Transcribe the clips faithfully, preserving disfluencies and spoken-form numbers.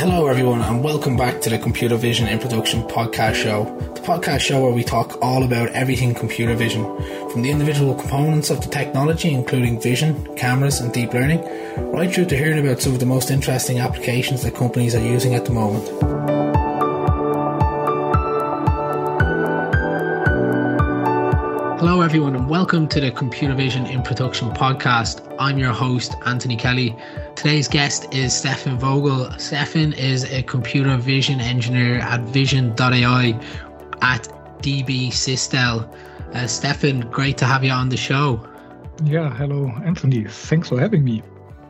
Hello everyone and welcome back to the Computer Vision in Production podcast show, the podcast show where we talk all about everything computer vision, from the individual components of the technology including vision, cameras and deep learning, right through to hearing about some of the most interesting applications that companies are using at the moment. Hello everyone and welcome to the Computer Vision in Production podcast. I'm your host Anthony Kelly. Today's guest is Stefan Vogel. Stefan is a computer vision engineer at Vision dot A I at D B Systel. Uh, Stefan, great to have you on the show. Yeah, hello, Anthony. Thanks for having me.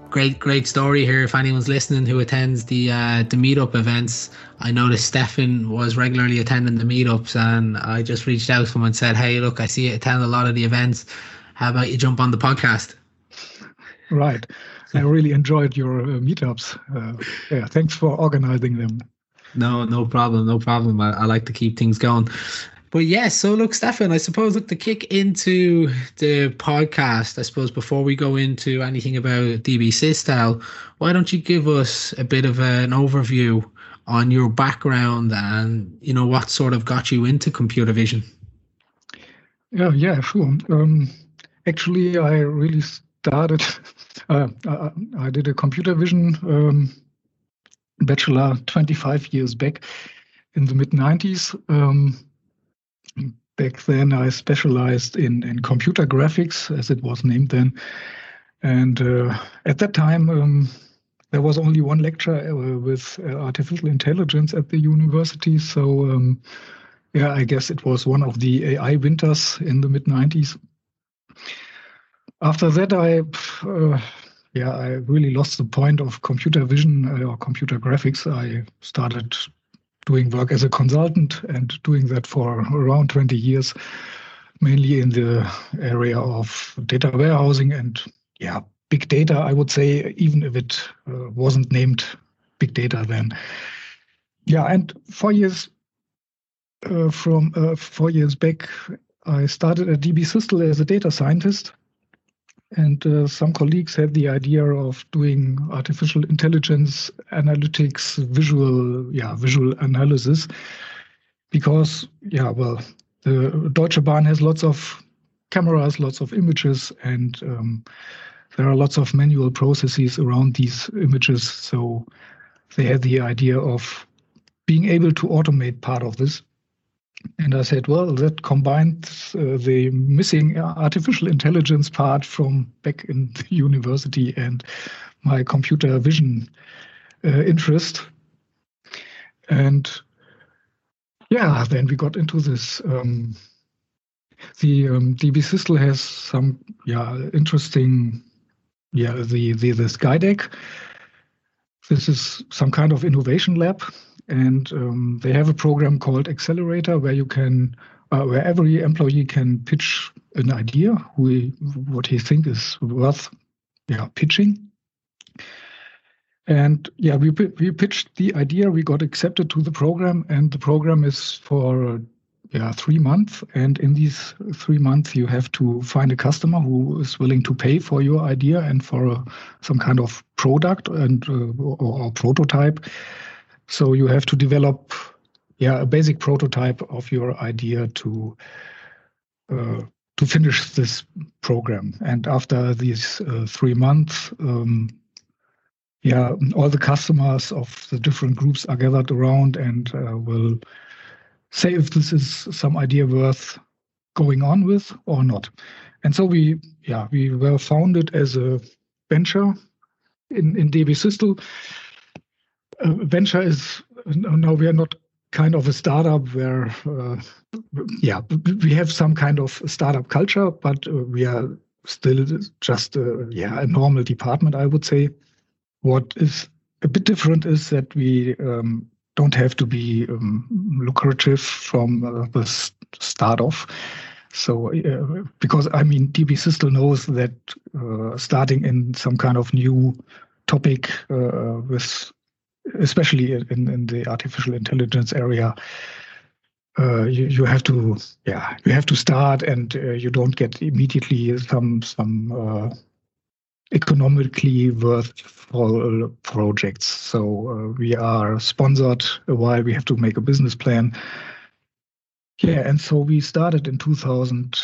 Great, great story here. If anyone's listening who attends the uh, the meetup events, I noticed Stefan was regularly attending the meetups and I just reached out to him and said, hey, look, I see you attend a lot of the events. How about you jump on the podcast? Right. I really enjoyed your uh, meetups. Uh, yeah, thanks for organizing them. No, no problem. No problem. I, I like to keep things going. But yeah, so look, Stefan, I suppose, look, to kick into the podcast, I suppose, before we go into anything about D B Systel, why don't you give us a bit of an overview on your background and, you know, what sort of got you into computer vision? Yeah, yeah, sure. Um, actually, I really started... Uh, I, I did a computer vision um, bachelor twenty-five years back in the mid nineties. Um, back then, I specialized in, in computer graphics, as it was named then. And uh, at that time, um, there was only one lecture uh, with uh, artificial intelligence at the university. So, um, yeah, I guess it was one of the A I winters in the mid nineties. After that, I, uh, yeah, I really lost the point of computer vision or computer graphics. I started doing work as a consultant and doing that for around twenty years, mainly in the area of data warehousing and yeah, big data, I would say, even if it uh, wasn't named big data then. Yeah, and four years uh, from uh, four years back, I started at D B Systel as a data scientist. And uh, some colleagues had the idea of doing artificial intelligence analytics, visual, yeah, visual analysis, because, yeah, well, the Deutsche Bahn has lots of cameras, lots of images, and um, there are lots of manual processes around these images. So they had the idea of being able to automate part of this. And I said, well, that combines uh, the missing artificial intelligence part from back in the university and my computer vision uh, interest. And yeah, then we got into this. Um, the um, D B Systel has some yeah interesting yeah the the, the Skydeck. This is some kind of innovation lab. And um, they have a program called Accelerator, where you can, uh, where every employee can pitch an idea, who he, what he thinks is worth, yeah, pitching. And yeah, we we pitched the idea. We got accepted to the program, and the program is for yeah three months. And in these three months, you have to find a customer who is willing to pay for your idea and for a, some kind of product and uh, or, or prototype. So you have to develop, yeah, a basic prototype of your idea to uh, to finish this program. And after these uh, three months, um, yeah, all the customers of the different groups are gathered around and uh, will say if this is some idea worth going on with or not. And so we, yeah, we were founded as a venture in in D B Systel. Uh, venture is no, we are not kind of a startup where, uh, yeah, we have some kind of startup culture, but uh, we are still just uh, yeah a normal department, I would say. What is a bit different is that we um, don't have to be um, lucrative from uh, the start off. So, uh, because I mean, D B Systel knows that uh, starting in some kind of new topic uh, with especially in, in the artificial intelligence area, uh, you, you have to yeah you have to start, and uh, you don't get immediately some some uh, economically worthwhile projects. So uh, we are sponsored a while, we have to make a business plan. Yeah, and so we started in two thousand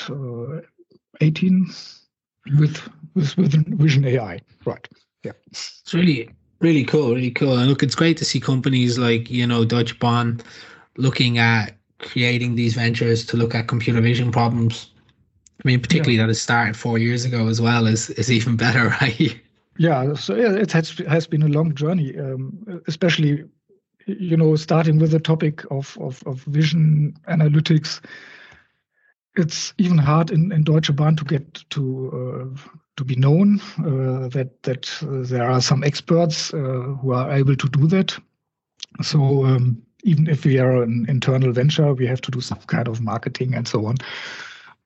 eighteen with with, with Vision dot A I, right? Yeah, it's really really cool, really cool. And look, it's great to see companies like you know Deutsche Bahn looking at creating these ventures to look at computer vision problems. I mean, particularly yeah. that it started four years ago as well is is even better, right? Yeah, so it has has been a long journey, um, especially. You know, starting with the topic of, of, of vision analytics, it's even hard in, in Deutsche Bahn to get to uh, to be known uh, that that uh, there are some experts uh, who are able to do that. So um, even if we are an internal venture, we have to do some kind of marketing and so on.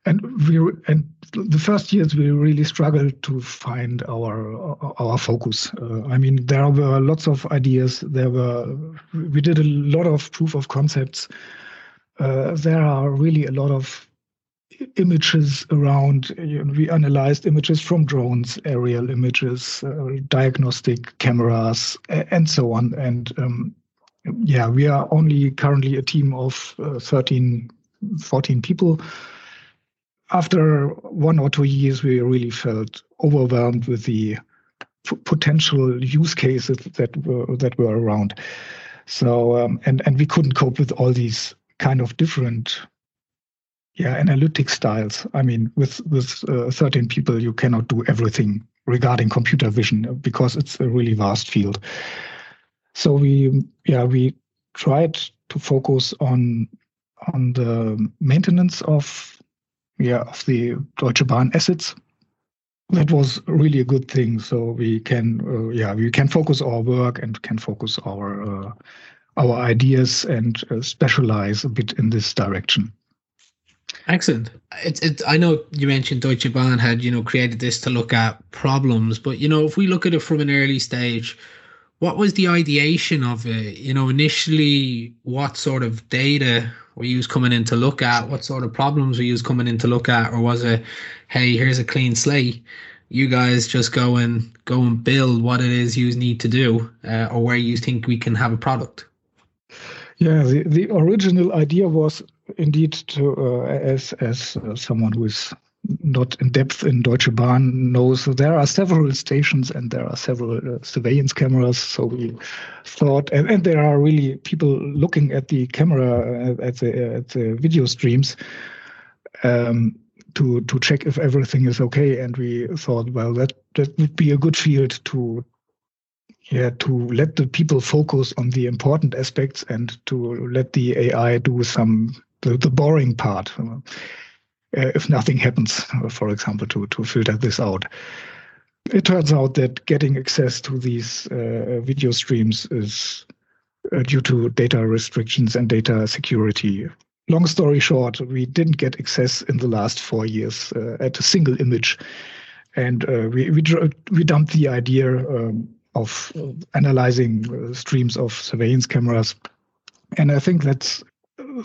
And we and the first years we really struggled to find our our focus. Uh, I mean, there were lots of ideas. There were we did a lot of proof of concepts. Uh, there are really a lot of images around. You know, we analyzed images from drones, aerial images, uh, diagnostic cameras, and so on. And um, yeah, we are only currently a team of uh, thirteen, fourteen people. After one or two years, we really felt overwhelmed with the p- potential use cases that were that were around. So um, and and we couldn't cope with all these kind of different, yeah, analytic styles. I mean, with with uh, thirteen people, you cannot do everything regarding computer vision because it's a really vast field. So we yeah we tried to focus on on the maintenance of. Yeah, of the Deutsche Bahn assets. That was really a good thing. So we can, uh, yeah, we can focus our work and can focus our uh, our ideas and uh, specialize a bit in this direction. Excellent. It's it. I know you mentioned Deutsche Bahn had you know created this to look at problems, but you know if we look at it from an early stage, what was the ideation of it? You know, initially, what sort of data were you coming in to look at? What sort of problems were you coming in to look at? Or was it, hey, here's a clean slate. You guys just go and go and build what it is you need to do, uh, or where you think we can have a product. Yeah, the, the original idea was indeed to, uh, as as uh, someone who is not in depth in Deutsche Bahn knows, there are several stations and there are several uh, surveillance cameras. So we thought, and, and there are really people looking at the camera at the, at the video streams um, to to check if everything is okay. And we thought, well, that that would be a good field to yeah to let the people focus on the important aspects and to let the A I do some the, the boring part. Uh, if nothing happens, for example, to, to filter this out. It turns out that getting access to these uh, video streams is uh, due to data restrictions and data security. Long story short, we didn't get access in the last four years uh, at a single image. And uh, we, we, we dumped the idea um, of analyzing uh, streams of surveillance cameras. And I think that's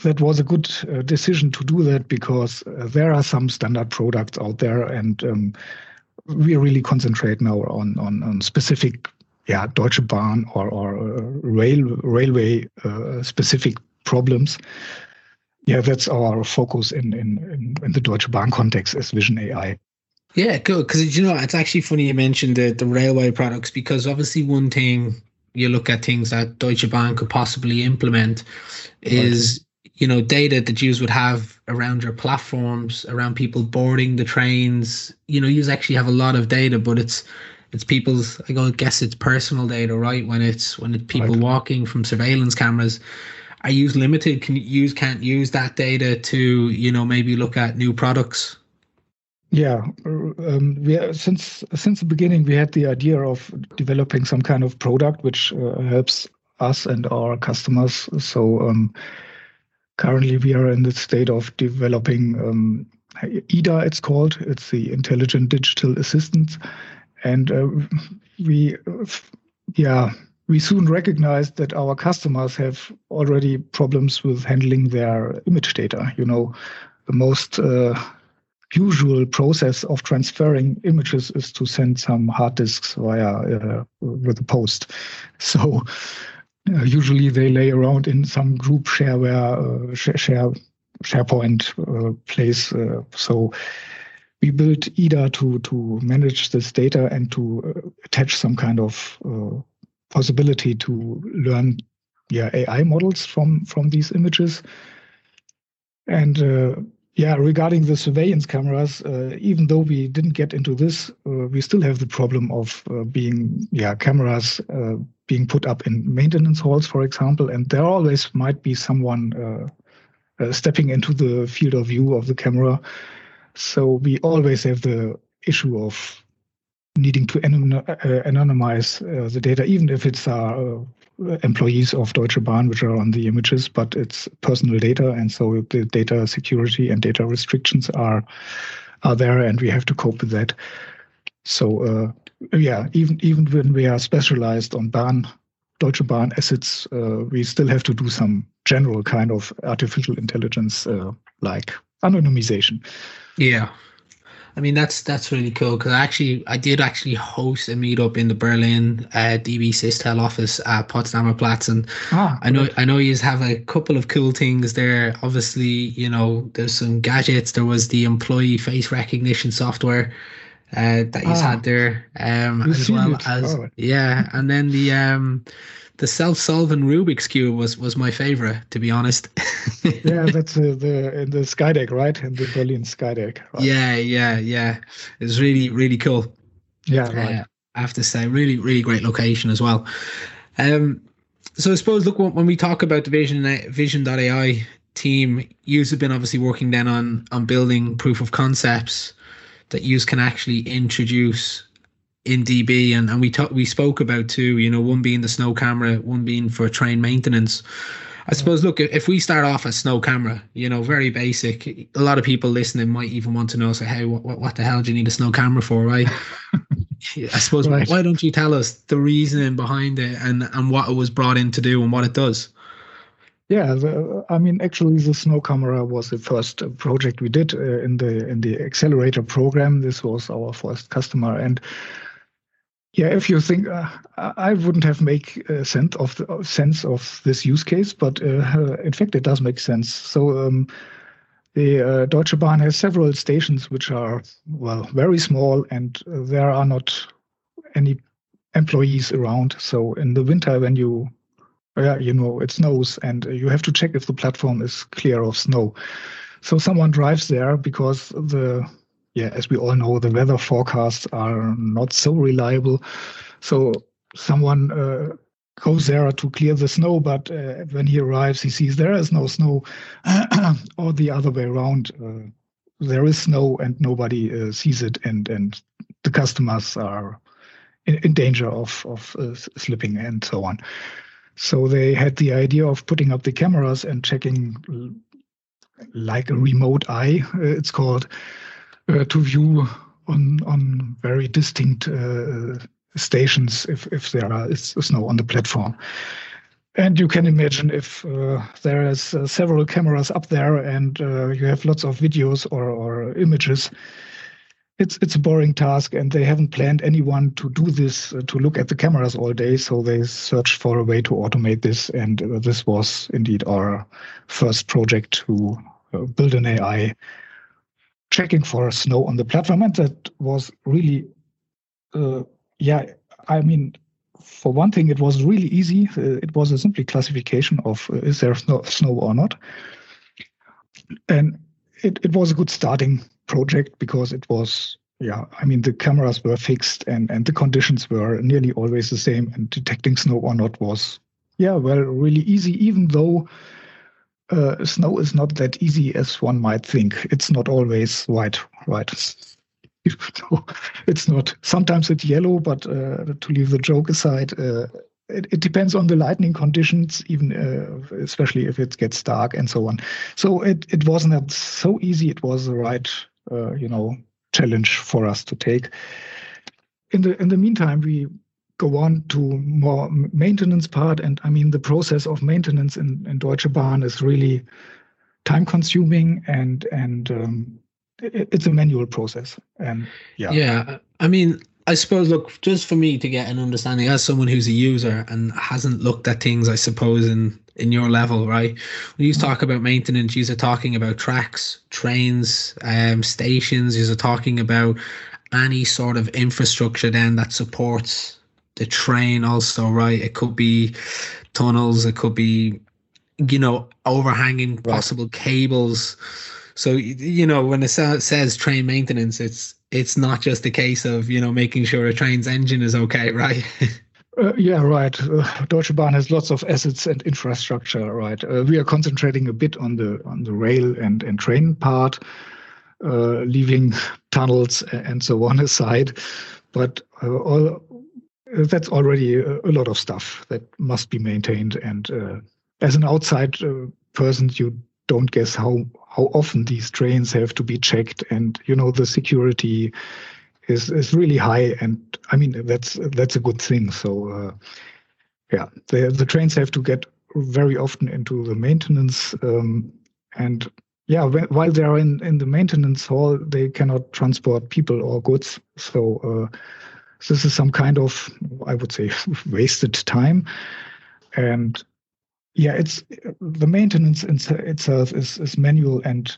That was a good uh, decision to do that because uh, there are some standard products out there, and um, we really concentrate now on on, on specific, yeah, Deutsche Bahn or or uh, rail railway uh, specific problems. Yeah, that's our focus in in in, in the Deutsche Bahn context as Vision dot A I. Yeah, cool. Because you know, it's actually funny you mentioned the the railway products because obviously one thing. You look at things that Deutsche Bahn could possibly implement is, right. you know, data that you would have around your platforms, around people boarding the trains. You know, you actually have a lot of data, but it's it's people's. I guess it's personal data, right? When it's when it's people right. walking from surveillance cameras, are you limited? Can you use can't use that data to you know maybe look at new products? Yeah, um, we are, since since the beginning we had the idea of developing some kind of product which uh, helps us and our customers. So um, currently we are in the state of developing um, I D A. It's called. It's the Intelligent Digital Assistant, and uh, we yeah we soon recognized that our customers have already problems with handling their image data. You know, the most. Uh, usual process of transferring images is to send some hard disks via uh, with the post. So uh, usually they lay around in some group shareware, uh, share SharePoint uh, place. Uh, so we built I D A to to manage this data and to uh, attach some kind of uh, possibility to learn yeah A I models from from these images. And uh, yeah, regarding the surveillance cameras, uh, even though we didn't get into this, uh, we still have the problem of uh, being yeah cameras uh, being put up in maintenance halls, for example, and there always might be someone uh, uh, stepping into the field of view of the camera. So we always have the issue of needing to anon uh, anonymize uh, the data, even if it's our uh, employees of Deutsche Bahn, which are on the images, but it's personal data. And so the data security and data restrictions are are there, and we have to cope with that. So, uh, yeah, even even when we are specialized on Bahn, Deutsche Bahn assets, uh, we still have to do some general kind of artificial intelligence, uh, like anonymization. Yeah. I mean, that's that's really cool, because actually I did actually host a meetup in the Berlin uh, D B Systel office at Potsdamer Platz, and ah, I know I know you have a couple of cool things there. Obviously, you know, there's some gadgets. There was the employee face recognition software uh, that you ah, had there, um, as well as oh. yeah, and then the um, the self-solving Rubik's cube was was my favorite, to be honest. Yeah, that's uh, the in the Skydeck, right? In the Berlin Skydeck. Right? Yeah, yeah, yeah. It's really, really cool. Yeah, right. Uh, I have to say, really, really great location as well. Um, so I suppose, look, when we talk about the Vision Vision dot A I team, you have been obviously working then on on building proof of concepts that you can actually introduce in D B, and, and we talked, we spoke about two, you know, one being the snow camera, one being for train maintenance. I suppose, look, if we start off a snow camera, you know, very basic, a lot of people listening might even want to know, so, hey, what, what the hell do you need a snow camera for, right? I suppose, right. Why don't you tell us the reasoning behind it and, and what it was brought in to do and what it does? Yeah, the, I mean, actually, the snow camera was the first project we did uh, in the in the Accelerator program. This was our first customer. And yeah, if you think uh, I wouldn't have make uh, sense of the, uh, sense of this use case, but uh, in fact it does make sense. So um, the uh, Deutsche Bahn has several stations which are well very small, and uh, there are not any employees around. So in the winter, when you yeah you know it snows, and you have to check if the platform is clear of snow. So someone drives there because the Yeah, as we all know, the weather forecasts are not so reliable. So someone uh, goes there to clear the snow, but uh, when he arrives, he sees there is no snow, or the other way around. Uh, there is snow and nobody uh, sees it, and, and the customers are in, in danger of, of uh, slipping and so on. So they had the idea of putting up the cameras and checking like a remote eye, it's called, Uh, to view on on very distinct uh, stations if if there are is snow on the platform. And you can imagine if uh, there is uh, several cameras up there and uh, you have lots of videos or, or images, it's it's a boring task, and they haven't planned anyone to do this, uh, to look at the cameras all day. So they searched for a way to automate this, and uh, this was indeed our first project to uh, build an A I checking for snow on the platform. And that was really, uh, yeah, I mean, for one thing, it was really easy. Uh, it was a simply classification of uh, is there snow, snow or not. And it, it was a good starting project because it was, yeah, I mean, the cameras were fixed and, and the conditions were nearly always the same. And detecting snow or not was, yeah, well, really easy, even though Uh, snow is not that easy as one might think. It's not always white, right? So it's not. Sometimes it's yellow, but uh, to leave the joke aside, uh, it, it depends on the lightning conditions, even uh, especially if it gets dark and so on. So it, it wasn't so easy. It was the right, uh, you know, challenge for us to take. In the in the meantime, we go on to more maintenance part. And I mean, the process of maintenance in, in Deutsche Bahn is really time consuming, and, and um, it's a manual process. And yeah. Yeah. I mean, I suppose, look, just for me to get an understanding as someone who's a user and hasn't looked at things, I suppose, in, in your level, right? When you talk about maintenance, you're talking about tracks, trains, um, stations, you're talking about any sort of infrastructure then that supports the train also, right? It could be tunnels, it could be, you know, overhanging right. possible cables. So, you know, when it says train maintenance, it's it's not just a case of, you know, making sure a train's engine is okay, right? uh, yeah, right. Uh, Deutsche Bahn has lots of assets and infrastructure, right? Uh, we are concentrating a bit on the on the rail and, and train part, uh, leaving tunnels and so on aside. But uh, all that's already a, a lot of stuff that must be maintained. And uh, as an outside uh, person, you don't guess how how often these trains have to be checked, and you know the security is is really high. And I mean that's that's a good thing. So uh, yeah, the the trains have to get very often into the maintenance, um, and yeah, while they are in in the maintenance hall, they cannot transport people or goods. So uh, this is some kind of, I would say, wasted time. And yeah, it's the maintenance itself is, is manual. And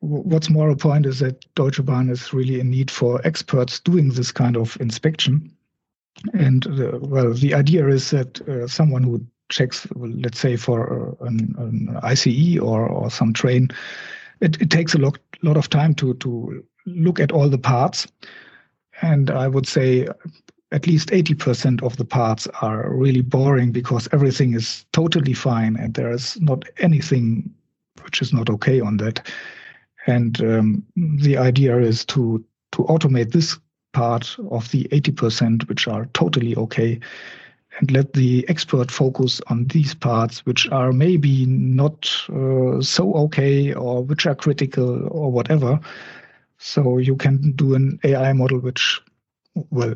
what's more a point is that Deutsche Bahn is really in need for experts doing this kind of inspection. And the, well, the idea is that uh, someone who checks, let's say, for an, an I C E or, or some train, it, it takes a lot, lot of time to, to look at all the parts. And I would say at least eighty percent of the parts are really boring because everything is totally fine and there is not anything which is not okay on that. And um, the idea is to to automate this part of the eighty percent which are totally okay and let the expert focus on these parts which are maybe not uh, so okay or which are critical or whatever. So you can do an A I model which, well,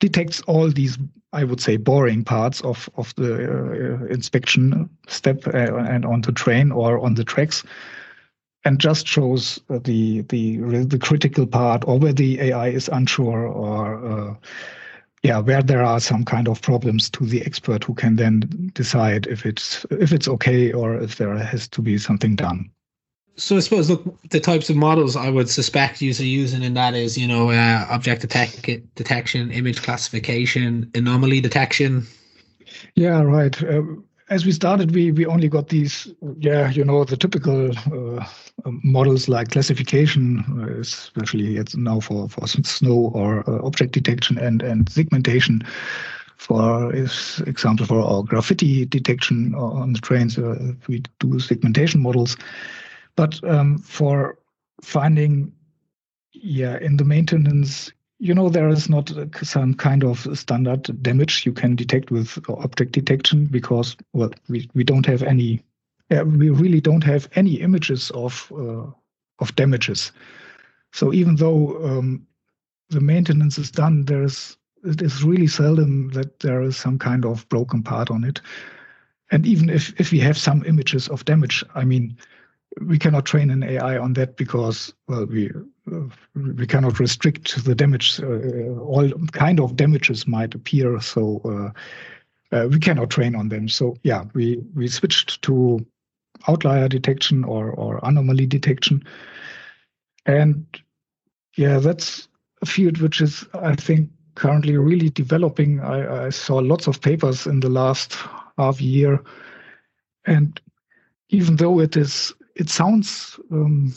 detects all these, I would say, boring parts of, of the uh, inspection step uh, and on the train or on the tracks, and just shows the the the critical part or where the A I is unsure or uh, yeah, where there are some kind of problems to the expert who can then decide if it's if it's okay or if there has to be something done. So I suppose, look, the types of models I would suspect you are using in that is, you know, uh, object detect- detection, image classification, anomaly detection. Yeah, right. Uh, as we started, we we only got these, yeah, you know, the typical uh, models like classification, uh, especially it's now for, for snow or uh, object detection and, and segmentation. For example, for our graffiti detection on the trains, uh, we do segmentation models. But um, for finding, yeah, in the maintenance, you know, there is not some kind of standard damage you can detect with object detection because, well, we, we don't have any, yeah, we really don't have any images of uh, of damages. So even though um, the maintenance is done, there is it is really seldom that there is some kind of broken part on it. And even if if we have some images of damage, I mean, we cannot train an A I on that because, well, we uh, we cannot restrict the damage. Uh, all kind of damages might appear, so uh, uh, we cannot train on them. So yeah, we we switched to outlier detection or or anomaly detection, and yeah, that's a field which is, I think, currently really developing. I, I saw lots of papers in the last half year, and even though it is. It sounds um,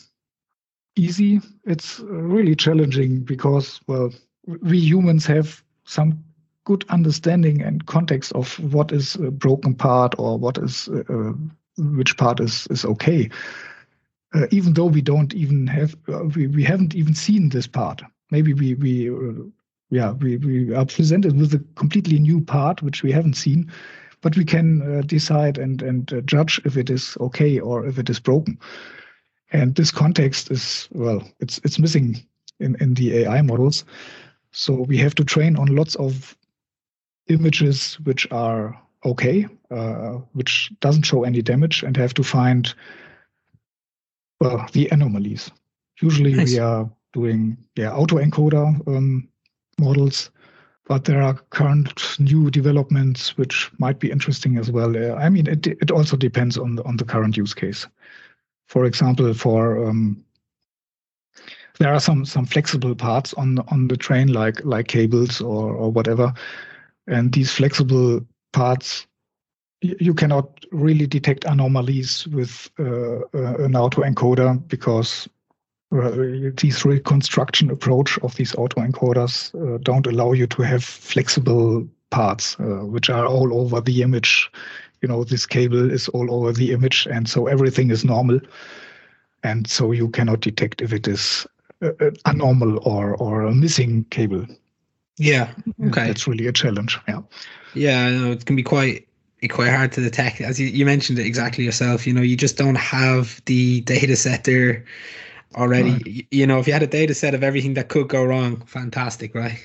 easy. It's really challenging because, well, we humans have some good understanding and context of what is a broken part or what is uh, which part is is okay. Uh, even though we don't even have, uh, we we haven't even seen this part. Maybe we we uh, yeah we we are presented with a completely new part which we haven't seen. But we can uh, decide and and uh, judge if it is okay or if it is broken. And this context is, well, it's it's missing in, in the A I models. So we have to train on lots of images which are okay, uh, which doesn't show any damage, and have to find, well, the anomalies. Usually nice. We are doing yeah, autoencoder um, models, but there are current new developments which might be interesting as well. Uh, I mean, it it also depends on the, on the current use case. For example, for um, there are some some flexible parts on on the train, like like cables or or whatever, and these flexible parts you, you cannot really detect anomalies with uh, uh, an autoencoder because uh, this reconstruction approach of these autoencoders uh, don't allow you to have flexible parts uh, which are all over the image. You know, this cable is all over the image, and so everything is normal, and so you cannot detect if it is uh, abnormal or or a missing cable. Yeah, okay, that's really a challenge. Yeah, yeah, no, it can be quite quite hard to detect, as you, you mentioned it exactly yourself. You know, you just don't have the data set there already. Right. You know, if you had a data set of everything that could go wrong, fantastic, right?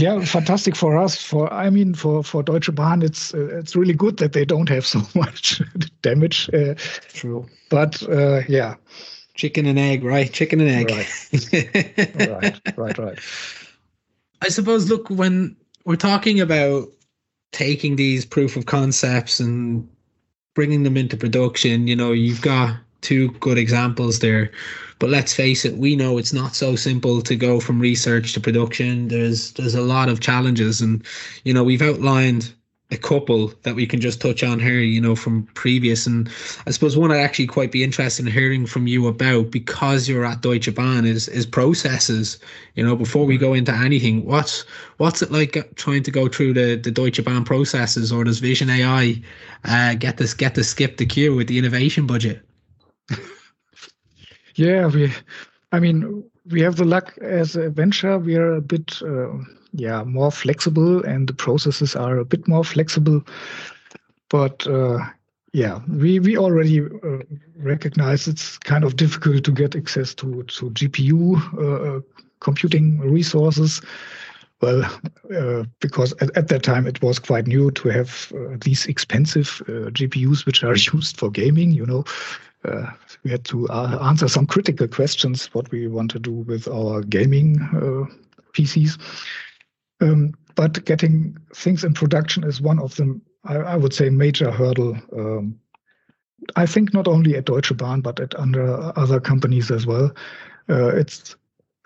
Yeah, fantastic for us. For I mean, for, for Deutsche Bahn, it's uh, it's really good that they don't have so much damage. Uh, True. But uh, yeah, chicken and egg, right? Chicken and egg. Right. right, right, right. I suppose. Look, when we're talking about taking these proof of concepts and bringing them into production, you know, you've got two good examples there. But let's face it, we know it's not so simple to go from research to production. There's there's a lot of challenges. And, you know, we've outlined a couple that we can just touch on here, you know, from previous. And I suppose one I'd actually quite be interested in hearing from you about, because you're at Deutsche Bahn, is is processes. You know, before we go into anything, what's what's it like trying to go through the, the Deutsche Bahn processes, or does Vision dot A I uh, get this get to skip the queue with the innovation budget? Yeah, we, I mean, we have the luck as a venture, we are a bit, uh, yeah, more flexible, and the processes are a bit more flexible. But uh, yeah, we, we already uh, recognize it's kind of difficult to get access to, to G P U uh, computing resources. Well, uh, because at, at that time it was quite new to have uh, these expensive uh, G P Us which are used for gaming, you know. Uh, we had to uh, answer some critical questions, what we want to do with our gaming uh, P Cs. Um, but getting things in production is one of them, I, I would say, major hurdle. Um, I think not only at Deutsche Bahn, but at under other companies as well. Uh, it's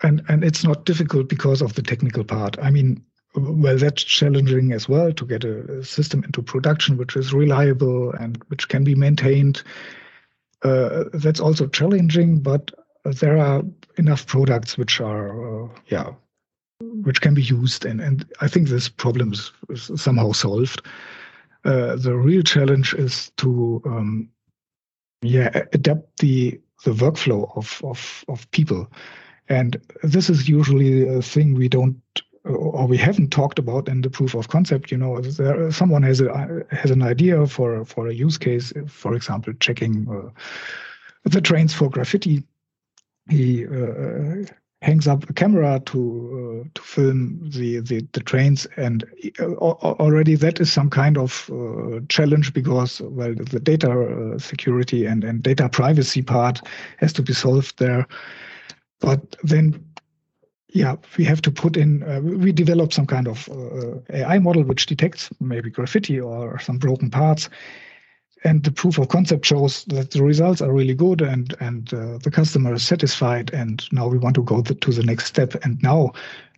and and it's not difficult because of the technical part. I mean, well, that's challenging as well, to get a, a system into production which is reliable and which can be maintained. Uh, that's also challenging, but there are enough products which are, uh, yeah, which can be used, and and I think this problem is, is somehow solved. Uh, the real challenge is to, um, yeah, adapt the the workflow of of of people, and this is usually a thing we don't or we haven't talked about in the proof of concept. You know, there, someone has a has an idea for for a use case, for example, checking uh, the trains for graffiti. He uh, hangs up a camera to uh, to film the, the the trains, and already that is some kind of uh, challenge, because, well, the data security and and data privacy part has to be solved there. But then, yeah, we have to put in, uh, we develop some kind of uh, A I model which detects maybe graffiti or some broken parts. And the proof of concept shows that the results are really good, and, and uh, the customer is satisfied. And now we want to go to the next step. And now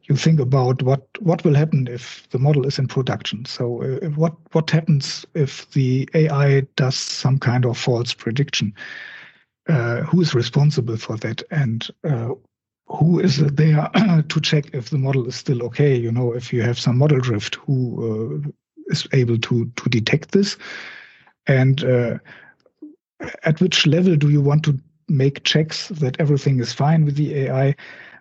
you think about what, what will happen if the model is in production. So uh, what, what happens if the A I does some kind of false prediction? Uh, who is responsible for that? And uh, who is it there to check if the model is still okay? You know, if you have some model drift, who uh, is able to to detect this? And uh, at which level do you want to make checks that everything is fine with the A I?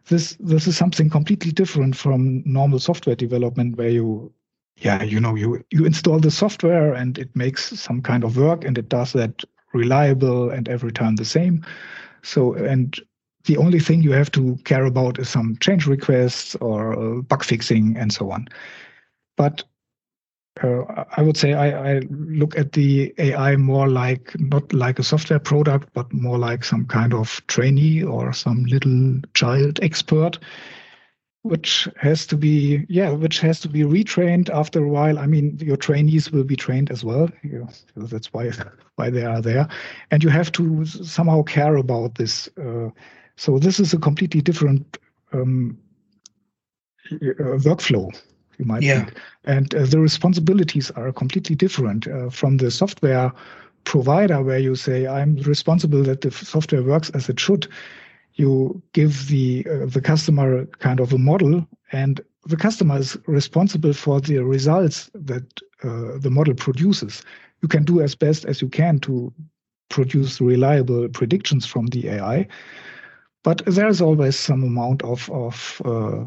This this is something completely different from normal software development, where you, yeah, you know, you you install the software and it makes some kind of work, and it does that reliable and every time the same. So and the only thing you have to care about is some change requests or bug fixing and so on. But Uh, I would say I, I look at the A I more like, not like a software product, but more like some kind of trainee or some little child expert, which has to be, yeah, which has to be retrained after a while. I mean, your trainees will be trained as well. You know, that's why, why they are there. And you have to somehow care about this. Uh, so this is a completely different um, uh, workflow. You might yeah. think. And uh, the responsibilities are completely different uh, from the software provider, where you say, I'm responsible that the software works as it should. You give the uh, the customer kind of a model, and the customer is responsible for the results that uh, the model produces. You can do as best as you can to produce reliable predictions from the A I, but there is always some amount of, of uh,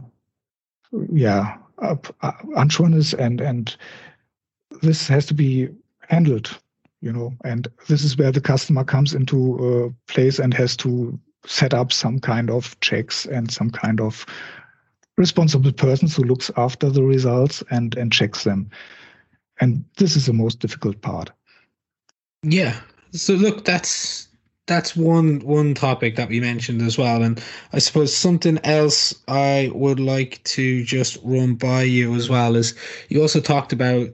yeah, Up, uh, unsureness, and and this has to be handled, you know. And this is where the customer comes into uh, place and has to set up some kind of checks and some kind of responsible persons who looks after the results and and checks them. And this is the most difficult part. Yeah. So look, that's that's one one topic that we mentioned as well. And I suppose something else I would like to just run by you as well is, you also talked about,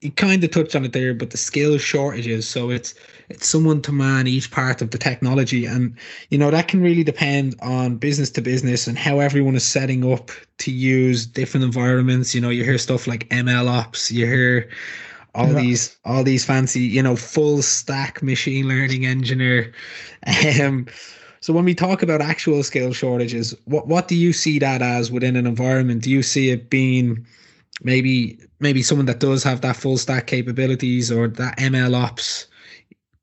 you kind of touched on it there, but the skill shortages. So it's it's someone to man each part of the technology. And, you know, that can really depend on business to business and how everyone is setting up to use different environments. You know, you hear stuff like M L ops, you hear all yeah. these all these fancy, you know, full stack machine learning engineer. Um, so when we talk about actual skill shortages, what what do you see that as within an environment? Do you see it being maybe maybe someone that does have that full stack capabilities, or that M L ops?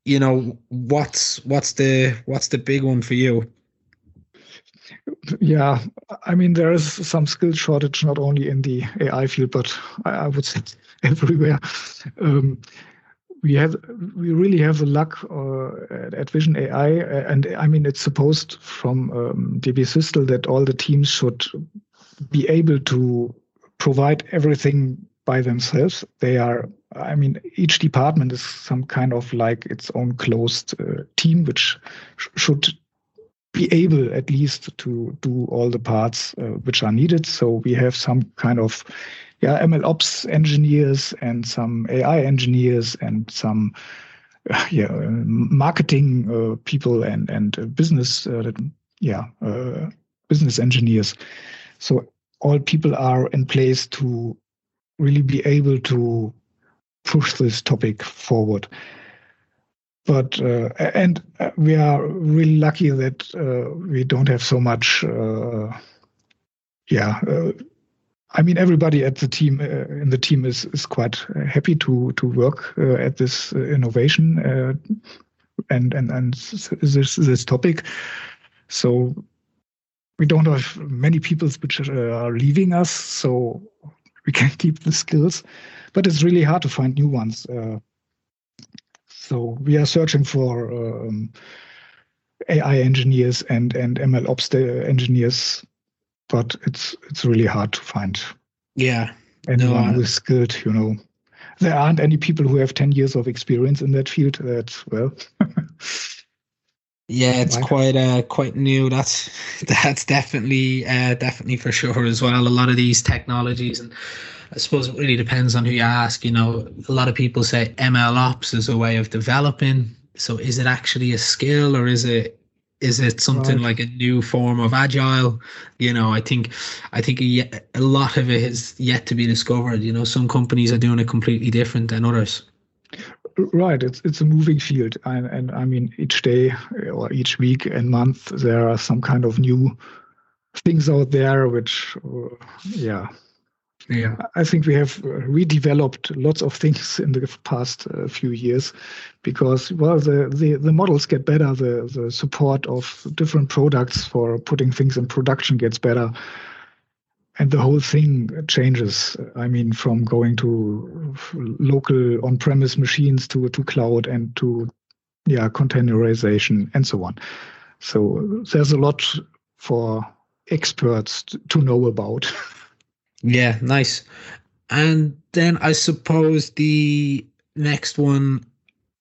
You know, what's what's the what's the big one for you? Yeah, I mean, there is some skill shortage, not only in the A I field, but I, I would say everywhere. Um, we have, we really have the luck uh, at Vision A I, and I mean, it's supposed from um, D B Systel that all the teams should be able to provide everything by themselves. They are, I mean, each department is some kind of like its own closed uh, team, which sh- should be able at least to do all the parts uh, which are needed. So we have some kind of yeah MLOps engineers and some A I engineers and some uh, yeah marketing uh, people and and business uh, yeah uh, business engineers. So all people are in place to really be able to push this topic forward. But uh, and we are really lucky that uh, we don't have so much. Uh, yeah, uh, I mean, everybody at the team uh, in the team is is quite happy to to work uh, at this uh, innovation uh, and and and this this topic. So we don't have many people which are leaving us, so we can keep the skills, but it's really hard to find new ones. Uh, So we are searching for um, A I engineers and and MLOps engineers, but it's it's really hard to find. Yeah, anyone no, who is skilled, you know, there aren't any people who have ten years of experience in that field. That's well. yeah, it's like, quite uh, quite new. That's that's definitely uh, definitely for sure as well. A lot of these technologies, and I suppose it really depends on who you ask. You know, a lot of people say MLOps is a way of developing. So is it actually a skill, or is it is it something right. like a new form of agile? You know, I think I think a, a lot of it is yet to be discovered. You know, some companies are doing it completely different than others. Right, it's it's a moving field, and and I mean, each day or each week and month there are some kind of new things out there, which uh, yeah. Yeah, I think we have redeveloped lots of things in the past uh, few years, because well, the, the, the models get better, the, the support of different products for putting things in production gets better, and the whole thing changes. I mean, from going to local on-premise machines to to cloud and to yeah containerization and so on. So there's a lot for experts to know about. Yeah, nice. And then I suppose the next one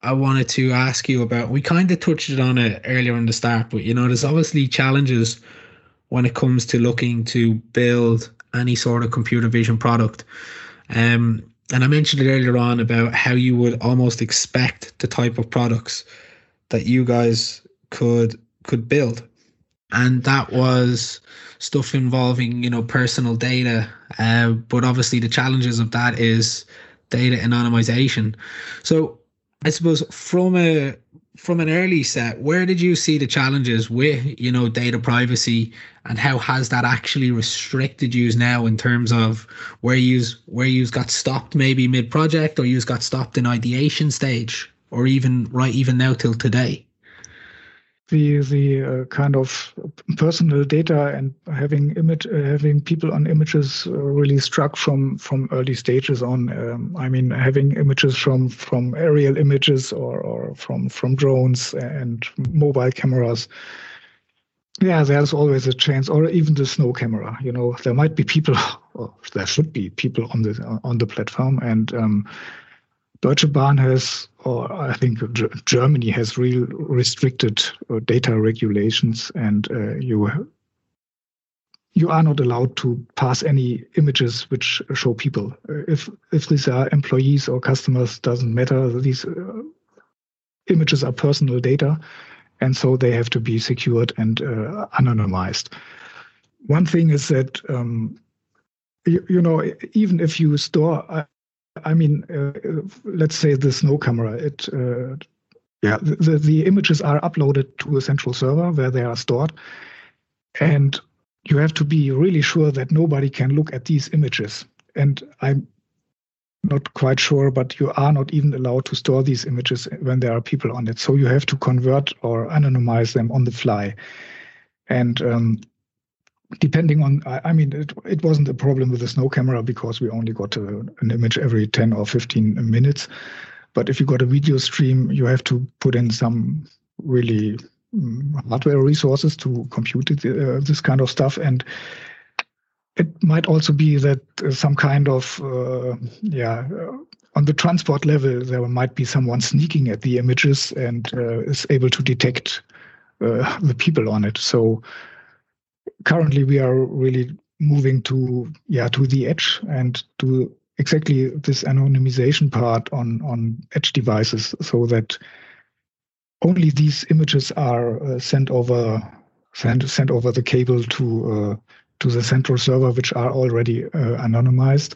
I wanted to ask you about, we kind of touched on it earlier in the start, but, you know, there's obviously challenges when it comes to looking to build any sort of computer vision product. Um, and I mentioned it earlier on about how you would almost expect the type of products that you guys could could build. And that was stuff involving, you know, personal data. Uh, but obviously the challenges of that is data anonymization. So I suppose from a from an early set, where did you see the challenges with, you know, data privacy, and how has that actually restricted yous now in terms of where yous where yous got stopped maybe mid project, or yous got stopped in ideation stage, or even right even now till today? The the uh, kind of personal data and having image uh, having people on images uh, really struck from from early stages on. Um, I mean, having images from from aerial images or or from from drones and mobile cameras. Yeah, there's always a chance, or even the snow camera. You know, there might be people, or there should be people on the on the platform, and um, Deutsche Bahn has. Or I think Germany has real restricted data regulations, and uh, you you are not allowed to pass any images which show people. If if these are employees or customers, doesn't matter. These uh, images are personal data, and so they have to be secured and uh, anonymized. One thing is that um, you, you know, even if you store. Uh, I mean, uh, let's say the snow camera. It, uh, yeah, the, the images are uploaded to a central server where they are stored, and you have to be really sure that nobody can look at these images. And I'm not quite sure, but you are not even allowed to store these images when there are people on it. So you have to convert or anonymize them on the fly, and. Um, Depending on, I mean, it, it wasn't a problem with the snow camera because we only got a, an image every ten or fifteen minutes. But if you got a video stream, you have to put in some really hardware resources to compute it, uh, this kind of stuff. And it might also be that some kind of, uh, yeah, on the transport level, there might be someone sneaking at the images and uh, is able to detect uh, the people on it. So. Currently, we are really moving to yeah to the edge and to exactly this anonymization part on on edge devices, so that only these images are uh, sent over sent sent over the cable to uh, to the central server, which are already uh, anonymized.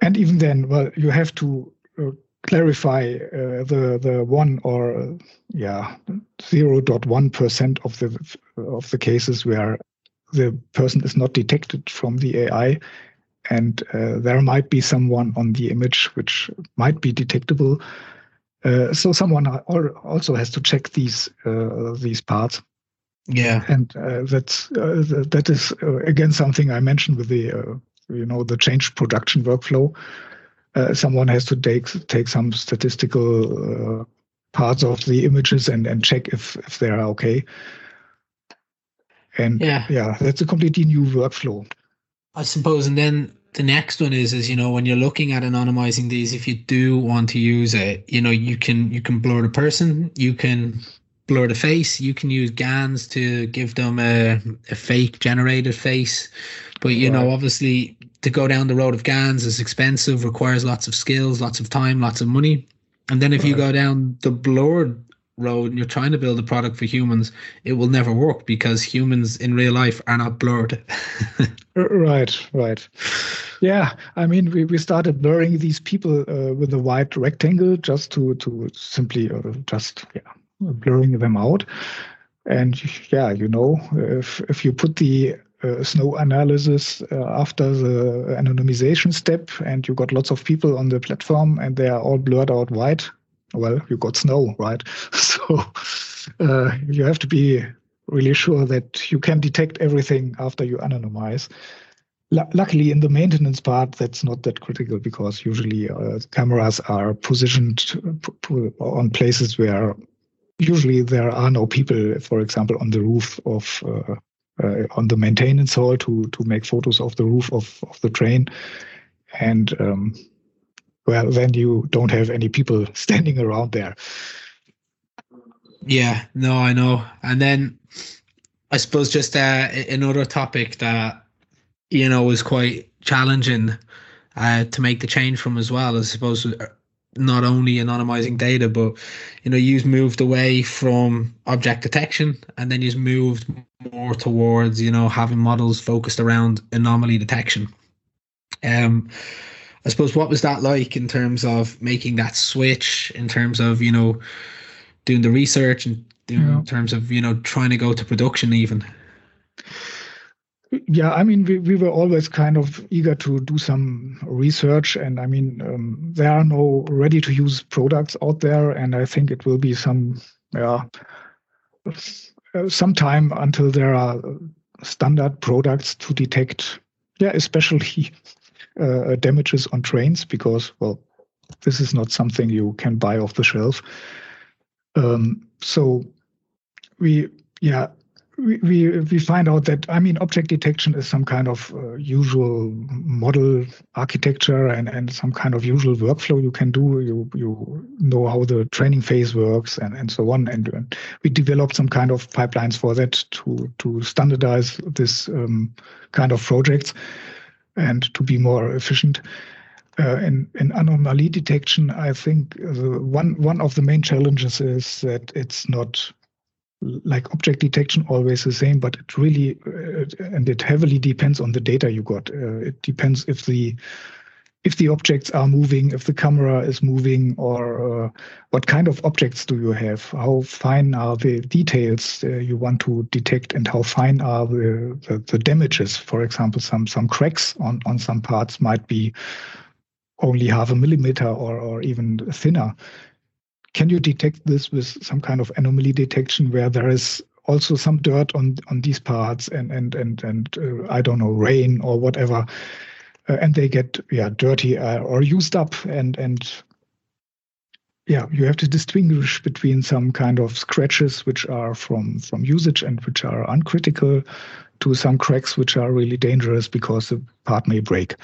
And even then, well, you have to. Uh, Clarify uh, the the one or uh, yeah zero point one percent of the of the cases where the person is not detected from the A I, and uh, there might be someone on the image which might be detectable. Uh, so someone also has to check these uh, these parts. Yeah, and uh, that's uh, that is uh, again something I mentioned with the uh, you know the change production workflow. Uh, someone has to take take some statistical uh, parts of the images and, and check if, if they are okay. And yeah. yeah, that's a completely new workflow, I suppose. And then the next one is is you know when you're looking at anonymizing these, if you do want to use it, you know you can you can blur the person, you can blur the face, you can use GANs to give them a, a fake generated face, but you right. know obviously. To go down the road of GANs is expensive, requires lots of skills, lots of time, lots of money. And then if you go down the blurred road and you're trying to build a product for humans, it will never work because humans in real life are not blurred. right, right. Yeah, I mean, we, we started blurring these people uh, with a white rectangle just to, to simply uh, just yeah, blurring them out. And yeah, you know, if if you put the Uh, snow analysis uh, after the anonymization step, and you got lots of people on the platform, and they are all blurred out white. Well, you got snow, right? So uh, you have to be really sure that you can detect everything after you anonymize. L- luckily, in the maintenance part, that's not that critical because usually uh, cameras are positioned p- p- on places where usually there are no people, for example, on the roof of. Uh, uh, on the maintenance hall to to make photos of the roof of, of the train. And um, well, then you don't have any people standing around there. Yeah, no, I know. And then I suppose just uh, another topic that, you know, was quite challenging uh, to make the change from as well, I suppose, not only anonymizing data, but, you know, you've moved away from object detection and then you've moved more towards, you know, having models focused around anomaly detection. Um, I suppose, what was that like in terms of making that switch, in terms of, you know, doing the research and doing, yeah. in terms of, you know, trying to go to production even? Yeah, I mean, we, we were always kind of eager to do some research. And I mean, um, there are no ready-to-use products out there. And I think it will be some, yeah, some time until there are standard products to detect, yeah, especially uh, damages on trains, because, well, this is not something you can buy off the shelf. Um, so we, yeah, we, we, we find out that, I mean, object detection is some kind of uh, usual model architecture and, and some kind of usual workflow you can do. You, you know how the training phase works and, and so on. And, and we developed some kind of pipelines for that to, to standardize this um, kind of projects and to be more efficient. Uh, in, in anomaly detection, I think uh, one one of the main challenges is that it's not like object detection always the same, but it really uh, and it heavily depends on the data you got. Uh, it depends if the if the objects are moving, if the camera is moving, or uh, what kind of objects do you have? How fine are the details uh, you want to detect, and how fine are the, the the damages? For example, some some cracks on on some parts might be only half a millimeter or, or even thinner. Can you detect this with some kind of anomaly detection where there is also some dirt on on these parts and and and and uh, I don't know, rain or whatever, uh, and they get yeah dirty uh, or used up and and yeah you have to distinguish between some kind of scratches which are from from usage and which are uncritical to some cracks which are really dangerous because the part may break.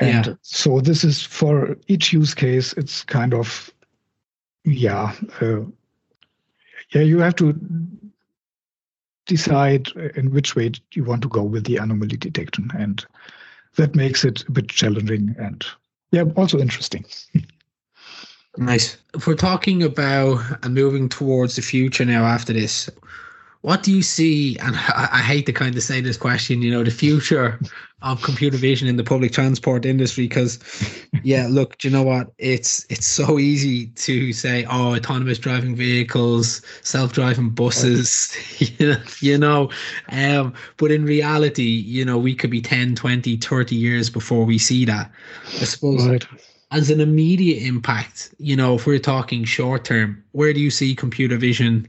And yeah. So this is for each use case. It's kind of, yeah, uh, yeah. You have to decide in which way you want to go with the anomaly detection, and that makes it a bit challenging and yeah, also interesting. Nice. If we're talking about and moving towards the future now after this, what do you see? And I, I hate to kind of say this question, you know, the future of computer vision in the public transport industry, because, yeah, look, do you know what? It's it's so easy to say, oh, autonomous driving vehicles, self-driving buses, you know, um, but in reality, you know, we could be ten, twenty, thirty years before we see that. I suppose right. As an immediate impact, you know, if we're talking short term, where do you see computer vision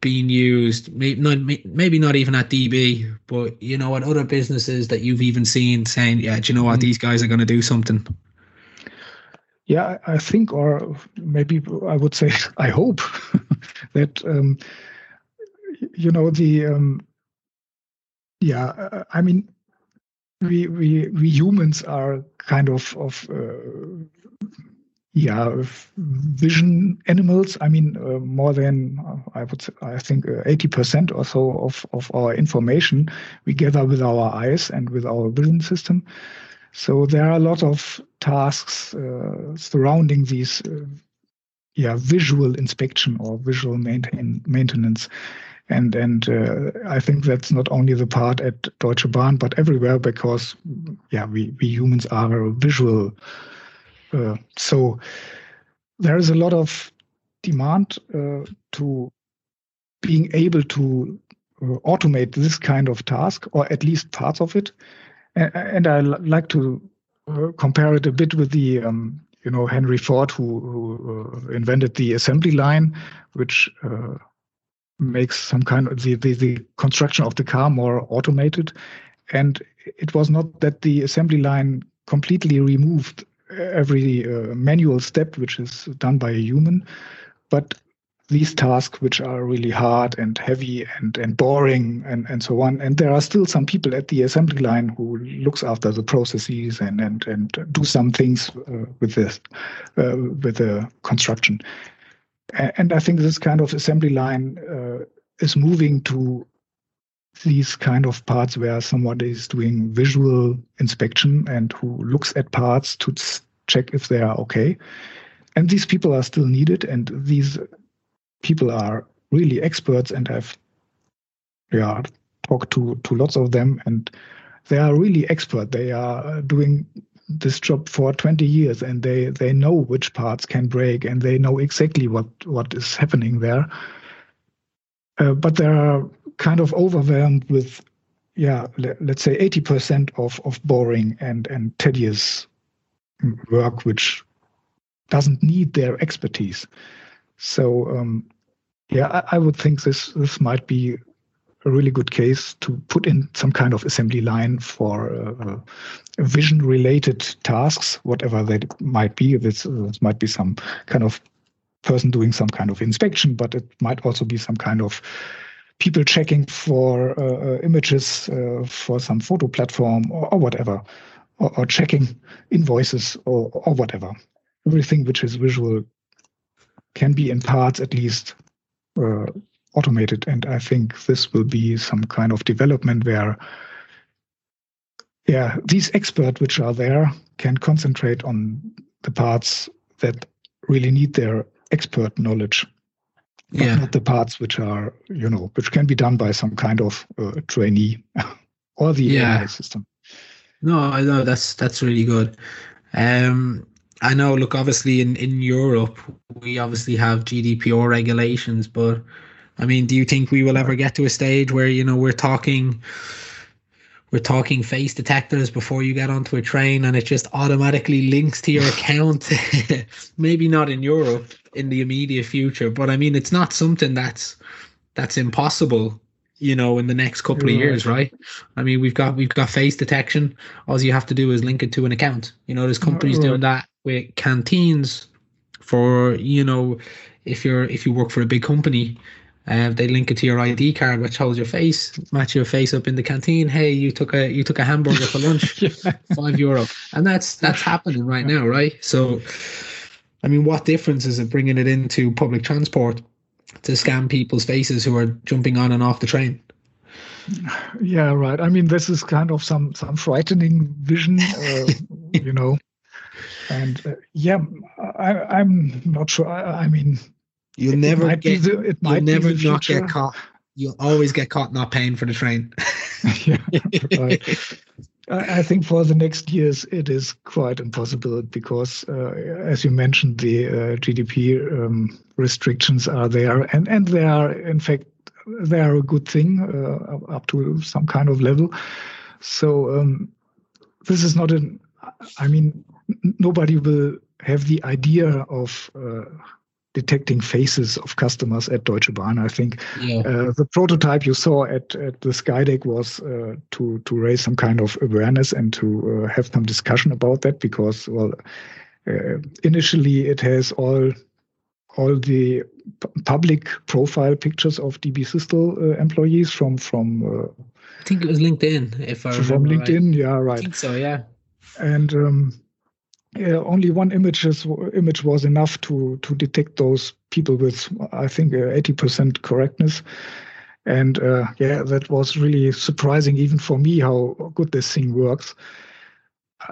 being used, maybe not, maybe not even at D B, but, you know, at other businesses that you've even seen saying, yeah, do you know what, these guys are going to do something? Yeah, I think, or maybe I would say, I hope that, um, you know, the, um, yeah, I mean, we, we, we humans are kind of, of, uh, yeah, vision animals. I mean, uh, more than uh, I would say, I think uh, eighty percent or so of, of our information we gather with our eyes and with our vision system. So there are a lot of tasks uh, surrounding these, uh, yeah, visual inspection or visual maintain, maintenance. And and uh, I think that's not only the part at Deutsche Bahn, but everywhere, because yeah, we we humans are visual. Uh, so there is a lot of demand uh, to being able to uh, automate this kind of task, or at least parts of it. And, and I l- like to uh, compare it a bit with the, um, you know, Henry Ford, who, who uh, invented the assembly line, which uh, makes some kind of the, the, the construction of the car more automated. And it was not that the assembly line completely removed every uh, manual step which is done by a human, but these tasks which are really hard and heavy and, and boring and, and so on. And there are still some people at the assembly line who looks after the processes and and, and do some things uh, with this, uh, with the construction. And, and I think this kind of assembly line uh, is moving to these kind of parts where somebody is doing visual inspection and who looks at parts to check if they are okay. And these people are still needed, and these people are really experts, and I've yeah, talked to, to lots of them, and they are really expert. They are doing this job for twenty years, and they, they know which parts can break, and they know exactly what, what is happening there. Uh, but they are kind of overwhelmed with, yeah, let, let's say eighty percent of, of boring and, and tedious work, which doesn't need their expertise. So, um, yeah, I, I would think this this might be a really good case to put in some kind of assembly line for uh, vision-related tasks, whatever they might be. This, this might be some kind of person doing some kind of inspection, but it might also be some kind of people checking for uh, images uh, for some photo platform or, or whatever, or, or checking invoices or, or whatever. Everything which is visual can be in parts at least uh, automated. And I think this will be some kind of development where, yeah, these experts which are there can concentrate on the parts that really need their expert knowledge, yeah. Not the parts which are, you know, which can be done by some kind of uh, trainee or the yeah. A I system. No, I know that's, that's really good. Um, I know, look, obviously in, in Europe, we obviously have G D P R regulations, but I mean, do you think we will ever get to a stage where, you know, we're talking, we're talking face detectors before you get onto a train and it just automatically links to your account? Maybe not in Europe in the immediate future, but I mean, it's not something that's, that's impossible, you know, in the next couple You're of years, right. right? I mean, we've got, we've got face detection. All you have to do is link it to an account. You know, there's companies right. doing that. With canteens, for you know, if you're if you work for a big company, uh, they link it to your I D card, which holds your face, match your face up in the canteen. Hey, you took a you took a hamburger for lunch, five euro, and that's that's happening right now, right? So, I mean, what difference is it bringing it into public transport to scan people's faces who are jumping on and off the train? Yeah, right. I mean, this is kind of some some frightening vision, uh, you know. And uh, yeah, I, I'm not sure. I, I mean, you'll never get, be the, it might you'll never be the not get caught. You'll always get caught not paying for the train. Yeah, right. I, I think for the next years it is quite impossible because, uh, as you mentioned, the uh, G D P R um, restrictions are there, and and they are in fact they are a good thing uh, up to some kind of level. So um, this is not an. I mean. Nobody will have the idea of uh, detecting faces of customers at Deutsche Bahn. I think yeah. uh, the prototype you saw at, at the Skydeck was uh, to to raise some kind of awareness and to uh, have some discussion about that because, well, uh, initially it has all all the p- public profile pictures of D B Systel uh, employees from from. Uh, I think it was LinkedIn. If I from remember LinkedIn, right. yeah, right. I think so, yeah, and. Um, Yeah, only one image is, image was enough to to detect those people with, I think, eighty percent correctness, and uh, yeah, that was really surprising even for me how good this thing works.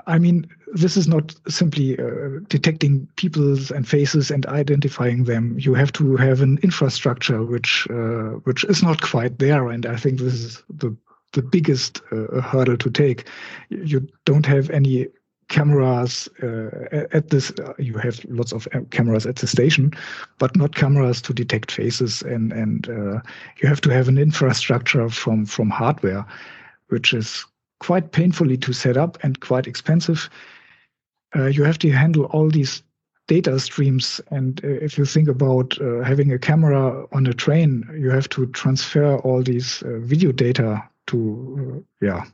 I mean, this is not simply uh, detecting peoples and faces and identifying them. You have to have an infrastructure which uh, which is not quite there, and I think this is the the biggest uh, hurdle to take. You don't have any. Cameras uh, at this, uh, you have lots of cameras at the station, but not cameras to detect faces, and and uh, you have to have an infrastructure from from hardware, which is quite painfully to set up and quite expensive. Uh, you have to handle all these data streams, and uh, if you think about uh, having a camera on a train, you have to transfer all these uh, video data to uh, yeah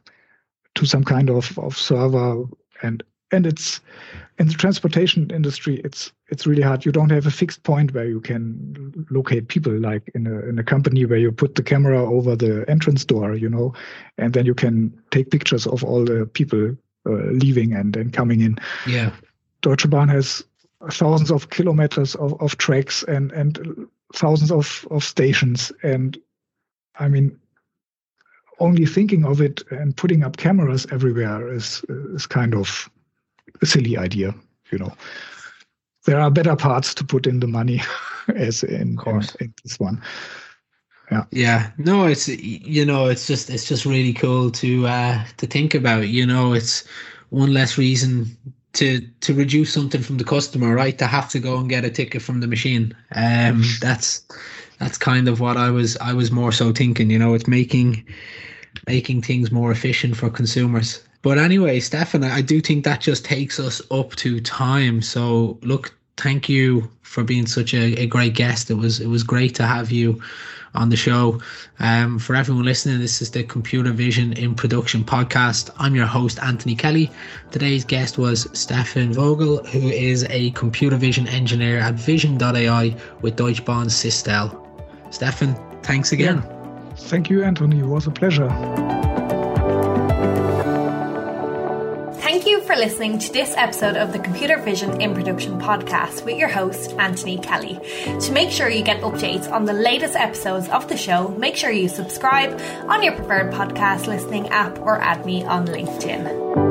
to some kind of of server. And and it's in the transportation industry, it's it's really hard. You don't have a fixed point where you can locate people, like in a in a company where you put the camera over the entrance door, you know, and then you can take pictures of all the people uh, leaving and, and coming in. Yeah, Deutsche Bahn has thousands of kilometers of, of tracks and and thousands of, of stations, and I mean, only thinking of it and putting up cameras everywhere is is kind of a silly idea, you know. There are better parts to put in the money, as in, in, in this one. Yeah. Yeah. No, it's you know, it's just it's just really cool to uh, to think about. You know, it's one less reason to to reduce something from the customer, right? To have to go and get a ticket from the machine. Um, that's. That's kind of what I was I was more so thinking, you know, it's making making things more efficient for consumers. But anyway, Stefan, I do think that just takes us up to time. So look, thank you for being such a, a great guest. It was it was great to have you on the show. Um, for everyone listening, this is the Computer Vision in Production podcast. I'm your host, Anthony Kelly. Today's guest was Stefan Vogel, who is a computer vision engineer at Vision dot A I with Deutsche Bahn Systel. Stefan, thanks again. Yeah. Thank you, Anthony. It was a pleasure. Thank you for listening to this episode of the Computer Vision in Production podcast with your host, Anthony Kelly. To make sure you get updates on the latest episodes of the show, make sure you subscribe on your preferred podcast listening app or add me on LinkedIn.